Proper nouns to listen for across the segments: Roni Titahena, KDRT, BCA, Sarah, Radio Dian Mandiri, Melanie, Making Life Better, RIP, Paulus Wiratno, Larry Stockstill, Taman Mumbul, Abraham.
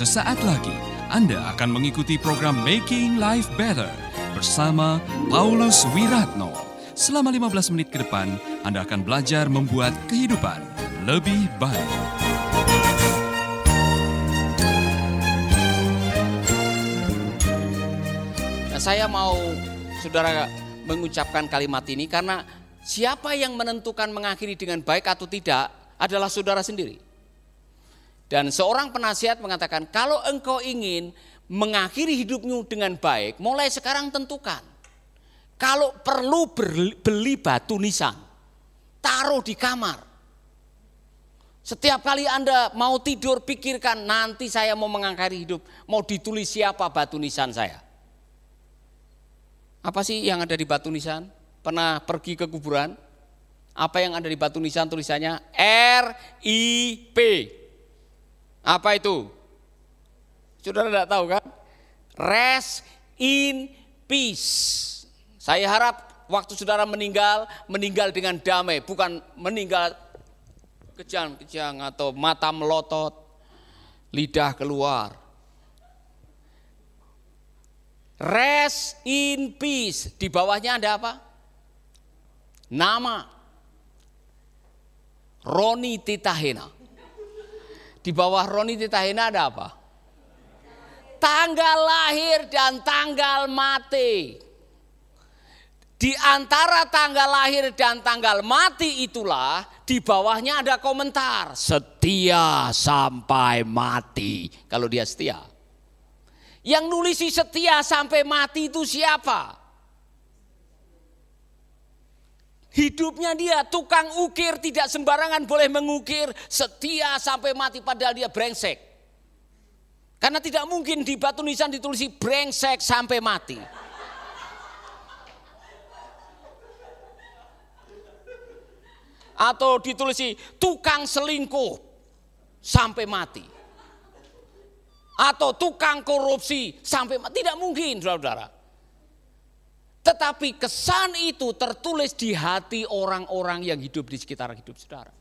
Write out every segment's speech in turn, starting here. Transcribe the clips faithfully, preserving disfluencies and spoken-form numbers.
Sesaat lagi Anda akan mengikuti program Making Life Better bersama Paulus Wiratno. Selama lima belas menit ke depan, Anda akan belajar membuat kehidupan lebih baik. Nah, saya mau saudara mengucapkan kalimat ini karena siapa yang menentukan mengakhiri dengan baik atau tidak adalah saudara sendiri. Dan seorang penasihat mengatakan, kalau engkau ingin mengakhiri hidupmu dengan baik, mulai sekarang tentukan. Kalau perlu beli batu nisan, taruh di kamar. Setiap kali Anda mau tidur, pikirkan nanti saya mau mengakhiri hidup, mau ditulis siapa batu nisan saya. Apa sih yang ada di batu nisan? Pernah pergi ke kuburan? Apa yang ada di batu nisan tulisannya? R I P. Apa itu? Saudara tidak tahu kan? Rest in peace. Saya harap waktu saudara meninggal, meninggal dengan damai. Bukan meninggal kejang-kejang atau mata melotot, lidah keluar. Rest in peace. Di bawahnya ada apa? Nama. Roni Titahena. Di bawah Roni Titahena ada apa? Tanggal lahir dan tanggal mati. Di antara tanggal lahir dan tanggal mati itulah di bawahnya ada komentar. Setia sampai mati. Kalau dia setia. Yang nulis setia sampai mati itu siapa? Hidupnya dia, tukang ukir, tidak sembarangan boleh mengukir, setia sampai mati padahal dia brengsek. Karena tidak mungkin di batu nisan ditulisi brengsek sampai mati. Atau ditulisi tukang selingkuh sampai mati. Atau tukang korupsi sampai mati, tidak mungkin saudara-saudara. Tetapi kesan itu tertulis di hati orang-orang yang hidup di sekitar hidup saudara.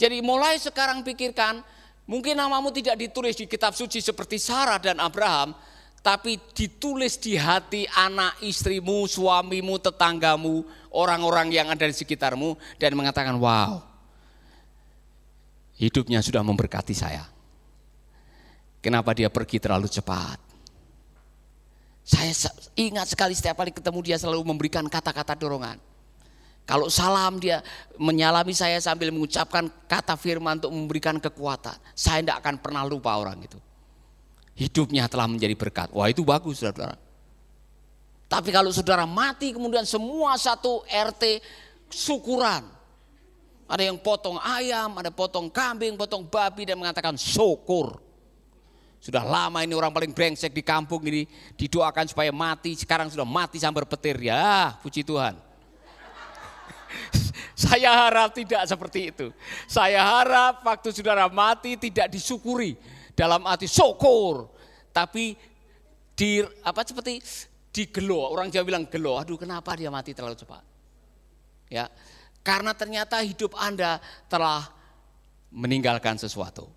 Jadi mulai sekarang pikirkan, mungkin namamu tidak ditulis di kitab suci seperti Sarah dan Abraham, tapi ditulis di hati anak istrimu, suamimu, tetanggamu, orang-orang yang ada di sekitarmu dan mengatakan, wow, hidupnya sudah memberkati saya. Kenapa dia pergi terlalu cepat? Saya ingat sekali setiap kali ketemu dia selalu memberikan kata-kata dorongan. Kalau salam dia menyalami saya sambil mengucapkan kata firman untuk memberikan kekuatan. Saya tidak akan pernah lupa orang itu. Hidupnya telah menjadi berkat. Wah, itu bagus saudara-saudara. Tapi kalau saudara mati kemudian semua satu R T syukuran. Ada yang potong ayam, ada potong kambing, potong babi dan mengatakan syukur. Sudah lama ini orang paling brengsek di kampung ini didoakan supaya mati. Sekarang sudah mati sambar petir. Ya, puji Tuhan. Saya harap tidak seperti itu. Saya harap waktu saudara mati tidak disyukuri dalam arti syukur, tapi di apa seperti digelo. Orang Jawa bilang gelo. Aduh, kenapa dia mati terlalu cepat? Ya, karena ternyata hidup Anda telah meninggalkan sesuatu.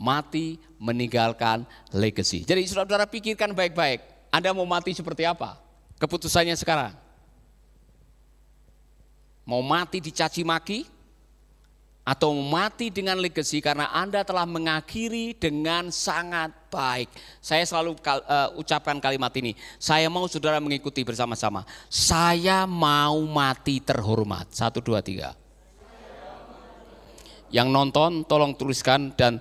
Mati meninggalkan legacy. Jadi saudara-saudara pikirkan baik-baik. Anda mau mati seperti apa? Keputusannya sekarang. Mau mati dicaci maki? Atau mati dengan legacy karena Anda telah mengakhiri dengan sangat baik. Saya selalu kal- uh, ucapkan kalimat ini. Saya mau saudara mengikuti bersama-sama. Saya mau mati terhormat. Satu, dua, tiga. Yang nonton tolong tuliskan dan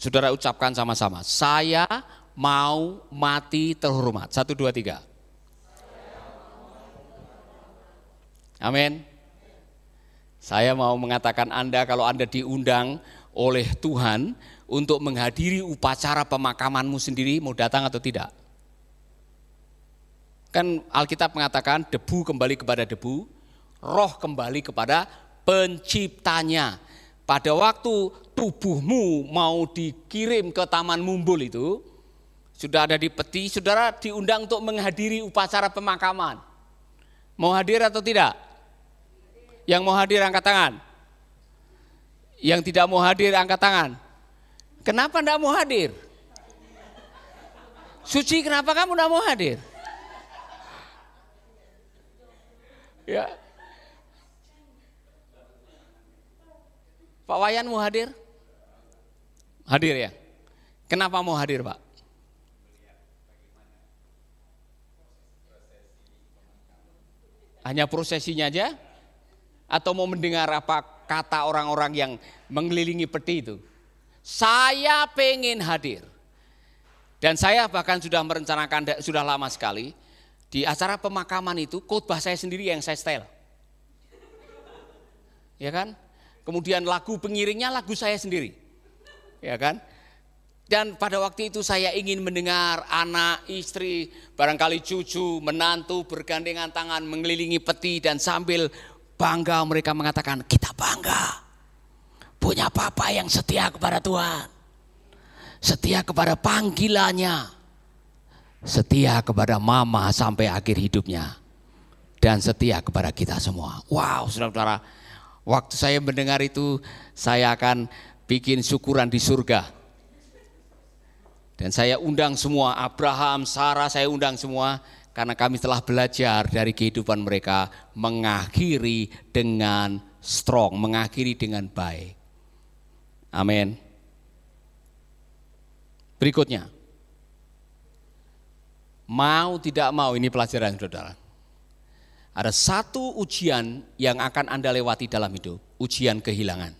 saudara ucapkan sama-sama. Saya mau mati terhormat. Satu, dua, tiga. Amin. Saya mau mengatakan Anda kalau Anda diundang oleh Tuhan untuk menghadiri upacara pemakamanmu sendiri, mau datang atau tidak? Kan Alkitab mengatakan debu kembali kepada debu, roh kembali kepada penciptanya. Pada waktu tubuhmu mau dikirim ke Taman Mumbul itu, sudah ada di peti, saudara diundang untuk menghadiri upacara pemakaman. Mau hadir atau tidak? Yang mau hadir angkat tangan. Yang tidak mau hadir angkat tangan. Kenapa tidak mau hadir? Suci, kenapa kamu tidak mau hadir? Ya. Pak Wayan mau hadir? Hadir ya? Kenapa mau hadir, Pak? Hanya prosesinya aja? Atau mau mendengar apa kata orang-orang yang mengelilingi peti itu? Saya pengen hadir. Dan saya bahkan sudah merencanakan, sudah lama sekali, di acara pemakaman itu khotbah saya sendiri yang saya setel. Ya kan? Kemudian lagu pengiringnya lagu saya sendiri. Ya kan? Dan pada waktu itu saya ingin mendengar anak, istri, barangkali cucu, menantu bergandengan tangan mengelilingi peti dan sambil bangga mereka mengatakan, kita bangga punya papa yang setia kepada Tuhan, setia kepada panggilannya, setia kepada mama sampai akhir hidupnya, dan setia kepada kita semua. Wow, saudara-saudara, waktu saya mendengar itu saya akan bikin syukuran di surga. Dan saya undang semua, Abraham, Sarah saya undang semua, karena kami telah belajar dari kehidupan mereka mengakhiri dengan strong, mengakhiri dengan baik. Amin. Berikutnya. Mau tidak mau, ini pelajaran saudara. Ada satu ujian yang akan Anda lewati dalam hidup, ujian kehilangan.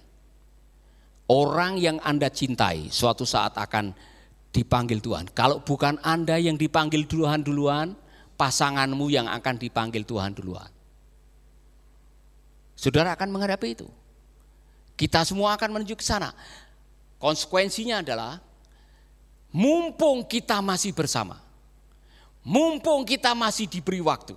Orang yang Anda cintai suatu saat akan dipanggil Tuhan. Kalau bukan Anda yang dipanggil Tuhan duluan, pasanganmu yang akan dipanggil Tuhan duluan. Saudara akan menghadapi itu. Kita semua akan menuju ke sana. Konsekuensinya adalah, mumpung kita masih bersama, mumpung kita masih diberi waktu,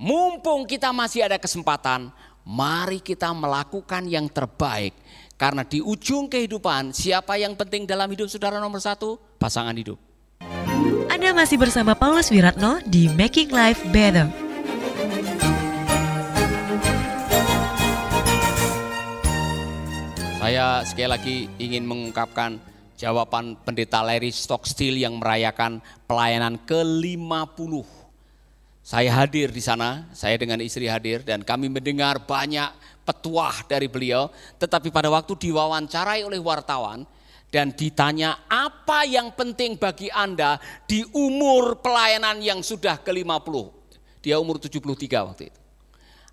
mumpung kita masih ada kesempatan, mari kita melakukan yang terbaik. Karena di ujung kehidupan, siapa yang penting dalam hidup saudara nomor satu? Pasangan hidup. Anda masih bersama Paulus Wiratno di Making Life Better. Saya sekali lagi ingin mengungkapkan jawaban pendeta Larry Stockstill yang merayakan pelayanan ke lima puluh. Saya hadir di sana, saya dengan istri hadir dan kami mendengar banyak petuah dari beliau, tetapi pada waktu diwawancarai oleh wartawan dan ditanya apa yang penting bagi Anda di umur pelayanan yang sudah ke lima puluh. Dia umur tujuh puluh tiga waktu itu.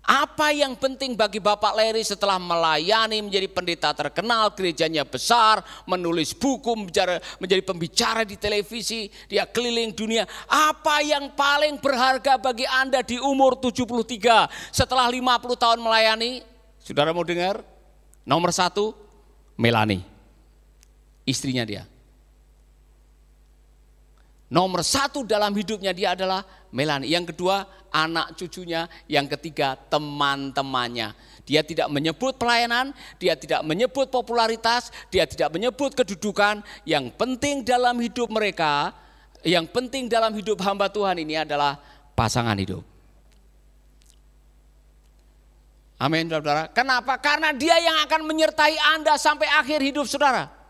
Apa yang penting bagi Bapak Larry setelah melayani, menjadi pendeta terkenal, gerejanya besar, menulis buku, menjadi pembicara di televisi, dia keliling dunia. Apa yang paling berharga bagi Anda di umur tujuh puluh tiga setelah lima puluh tahun melayani? Saudara mau dengar? Nomor satu, Melanie, istrinya dia. Nomor satu dalam hidupnya dia adalah Melanie. Yang kedua, anak cucunya. Yang ketiga, teman-temannya. Dia tidak menyebut pelayanan, dia tidak menyebut popularitas, dia tidak menyebut kedudukan. Yang penting dalam hidup mereka, yang penting dalam hidup hamba Tuhan ini adalah pasangan hidup. Amin, saudara. Kenapa? Karena dia yang akan menyertai Anda sampai akhir hidup saudara.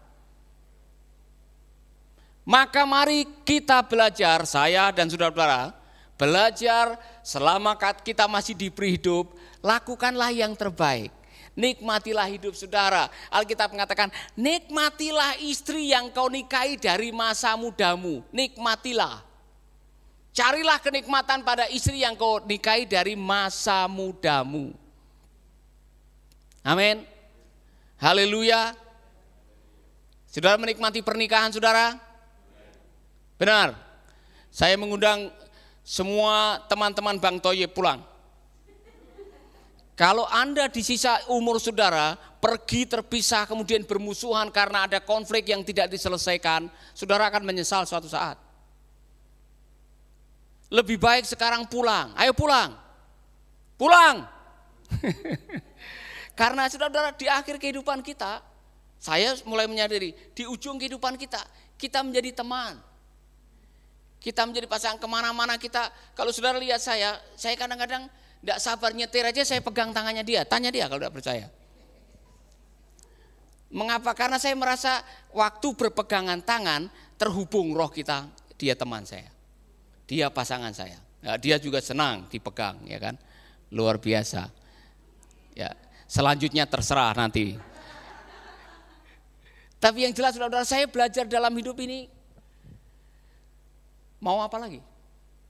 Maka mari kita belajar, saya dan saudara-saudara, belajar selama kita masih diberi hidup, lakukanlah yang terbaik. Nikmatilah hidup saudara. Alkitab mengatakan, nikmatilah istri yang kau nikahi dari masa mudamu. Nikmatilah. Carilah kenikmatan pada istri yang kau nikahi dari masa mudamu. Amin. Haleluya. Saudara menikmati pernikahan saudara? Benar. Saya mengundang semua teman-teman Bang Toye pulang. Kalau Anda di sisa umur saudara pergi terpisah kemudian bermusuhan karena ada konflik yang tidak diselesaikan, saudara akan menyesal suatu saat. Lebih baik sekarang pulang. Ayo pulang. Pulang. Karena saudara di akhir kehidupan kita, saya mulai menyadari di ujung kehidupan kita, kita menjadi teman, kita menjadi pasangan kemana-mana kita. Kalau saudara lihat saya, saya kadang-kadang tidak sabar nyetir aja saya pegang tangannya dia, tanya dia kalau tidak percaya. Mengapa? Karena saya merasa waktu berpegangan tangan terhubung roh kita. Dia teman saya, dia pasangan saya. Ya, dia juga senang dipegang, ya kan? Luar biasa. Ya, selanjutnya terserah nanti. Tapi yang jelas saudara-saudara, saya belajar dalam hidup ini, mau apa lagi?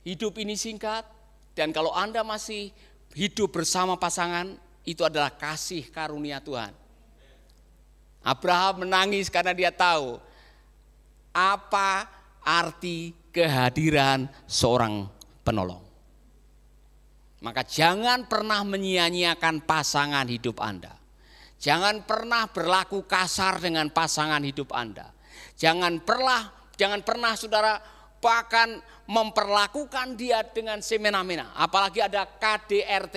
Hidup ini singkat, dan kalau Anda masih hidup bersama pasangan, itu adalah kasih karunia Tuhan. Abraham menangis karena dia tahu apa arti kehadiran seorang penolong. Maka jangan pernah menyia-nyiakan pasangan hidup Anda. Jangan pernah berlaku kasar dengan pasangan hidup Anda. Jangan pernah, jangan pernah saudara bahkan memperlakukan dia dengan semena-mena. Apalagi ada K D R T.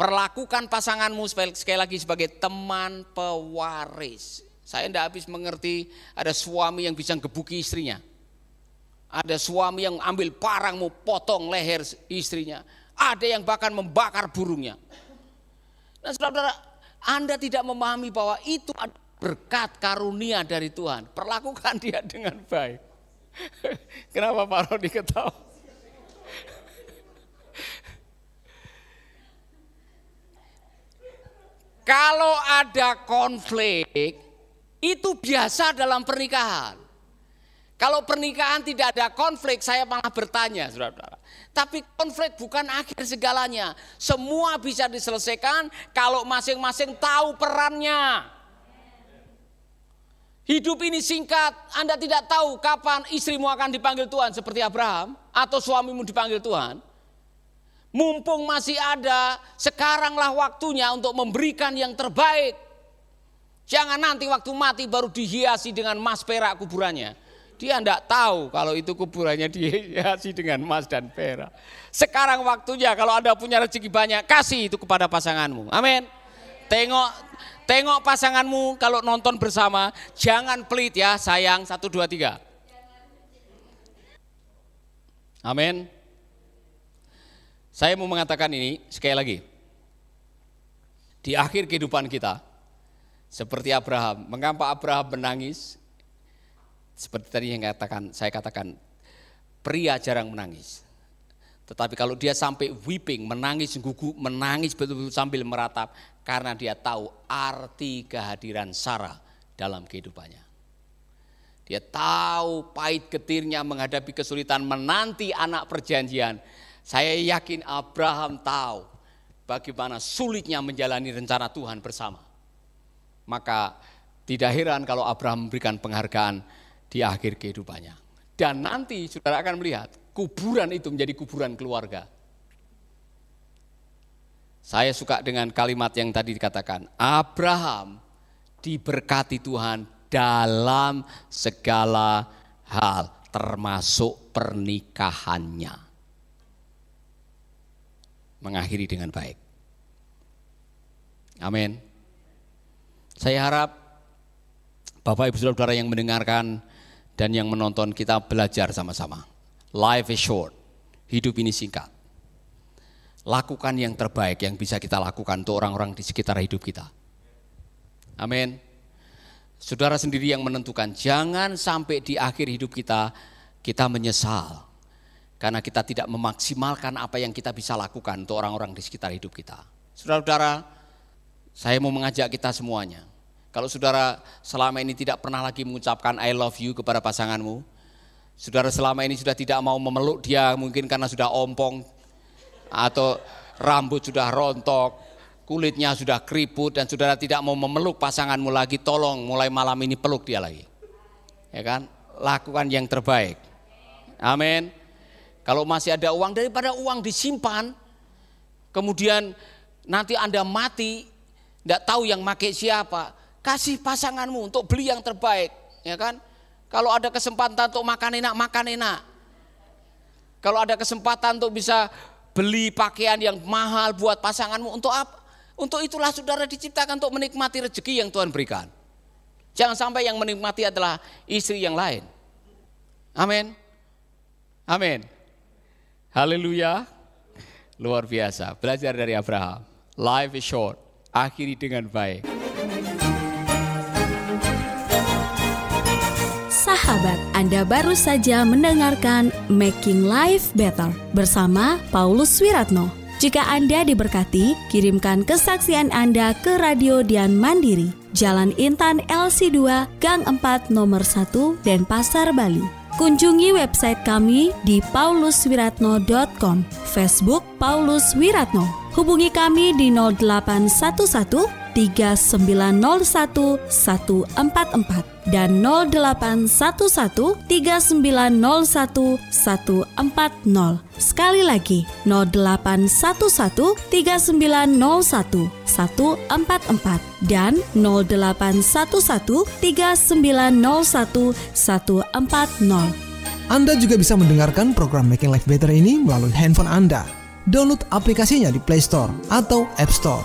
Perlakukan pasanganmu sekali lagi sebagai teman pewaris. Saya tidak habis mengerti ada suami yang bisa gebuki istrinya. Ada suami yang ambil parangmu potong leher istrinya. Ada yang bahkan membakar burungnya. Nah, saudara-saudara, Anda tidak memahami bahwa itu berkat karunia dari Tuhan. Perlakukan dia dengan baik. Kenapa Pak Roni ketawa? Kalau ada konflik, itu biasa dalam pernikahan. Kalau pernikahan tidak ada konflik, saya malah bertanya, saudara-saudara. Tapi konflik bukan akhir segalanya. Semua bisa diselesaikan kalau masing-masing tahu perannya. Hidup ini singkat, Anda tidak tahu kapan istrimu akan dipanggil Tuhan seperti Abraham atau suamimu dipanggil Tuhan. Mumpung masih ada, sekaranglah waktunya untuk memberikan yang terbaik. Jangan nanti waktu mati baru dihiasi dengan emas perak kuburannya. Dia tidak tahu kalau itu kuburannya dihiasi dengan emas dan perak. Sekarang waktunya kalau Anda punya rezeki banyak, kasih itu kepada pasanganmu. Amin. Tengok tengok pasanganmu kalau nonton bersama, jangan pelit ya sayang, satu, dua, tiga. Amin. Saya mau mengatakan ini sekali lagi. Di akhir kehidupan kita, seperti Abraham, mengapa Abraham menangis? Seperti tadi yang katakan, saya katakan, pria jarang menangis. Tetapi kalau dia sampai weeping, menangis gugup, menangis betul-betul sambil meratap, karena dia tahu arti kehadiran Sarah dalam kehidupannya. Dia tahu pahit getirnya menghadapi kesulitan, menanti anak perjanjian. Saya yakin Abraham tahu bagaimana sulitnya menjalani rencana Tuhan bersama. Maka tidak heran kalau Abraham memberikan penghargaan di akhir kehidupannya. Dan nanti saudara akan melihat kuburan itu menjadi kuburan keluarga. Saya suka dengan kalimat yang tadi dikatakan, Abraham diberkati Tuhan dalam segala hal, termasuk pernikahannya. Mengakhiri dengan baik. Amin. Saya harap Bapak Ibu Saudara yang mendengarkan dan yang menonton, kita belajar sama-sama. Life is short. Hidup ini singkat. Lakukan yang terbaik yang bisa kita lakukan untuk orang-orang di sekitar hidup kita. Amin. Saudara sendiri yang menentukan. Jangan sampai di akhir hidup kita, kita menyesal. Karena kita tidak memaksimalkan apa yang kita bisa lakukan untuk orang-orang di sekitar hidup kita. Saudara-saudara, saya mau mengajak kita semuanya. Kalau saudara selama ini tidak pernah lagi mengucapkan I love you kepada pasanganmu, saudara selama ini sudah tidak mau memeluk dia mungkin karena sudah ompong, atau rambut sudah rontok, kulitnya sudah keriput, dan saudara tidak mau memeluk pasanganmu lagi, tolong mulai malam ini peluk dia lagi. Ya kan? Lakukan yang terbaik. Amin. Kalau masih ada uang, daripada uang disimpan, kemudian nanti Anda mati, tidak tahu yang make siapa. Kasih pasanganmu untuk beli yang terbaik, ya kan? Kalau ada kesempatan untuk makan enak, makan enak. Kalau ada kesempatan untuk bisa beli pakaian yang mahal buat pasanganmu, untuk apa? Untuk itulah saudara diciptakan, untuk menikmati rezeki yang Tuhan berikan. Jangan sampai yang menikmati adalah istri yang lain. Amin. Amin. Haleluya. Luar biasa. Belajar dari Abraham. Life is short. Akhiri dengan baik. sahabat, Anda baru saja mendengarkan Making Life Better bersama Paulus Wiratno. Jika Anda diberkati, kirimkan kesaksian Anda ke Radio Dian Mandiri, Jalan Intan L C dua, Gang empat nomor satu, Denpasar, Bali. Kunjungi website kami di pauluswiratno dot com, Facebook Paulus Wiratno. Hubungi kami di nol delapan satu satu tiga sembilan nol satu satu empat empat dan nol delapan satu satu tiga sembilan nol satu satu empat nol. Sekali lagi nol delapan satu satu tiga sembilan nol satu satu empat empat dan nol delapan satu satu tiga sembilan nol satu satu empat nol. Anda juga bisa mendengarkan program Making Life Better ini melalui handphone Anda. Download aplikasinya di Play Store atau App Store.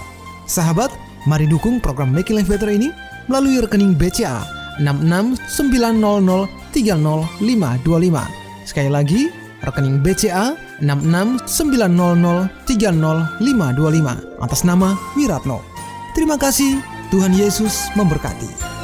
Sahabat, mari dukung program Making Life Better ini melalui rekening B C A enam enam sembilan nol nol tiga nol lima dua lima. Sekali lagi, rekening B C A enam enam sembilan nol nol tiga nol lima dua lima atas nama Wiratno. Terima kasih, Tuhan Yesus memberkati.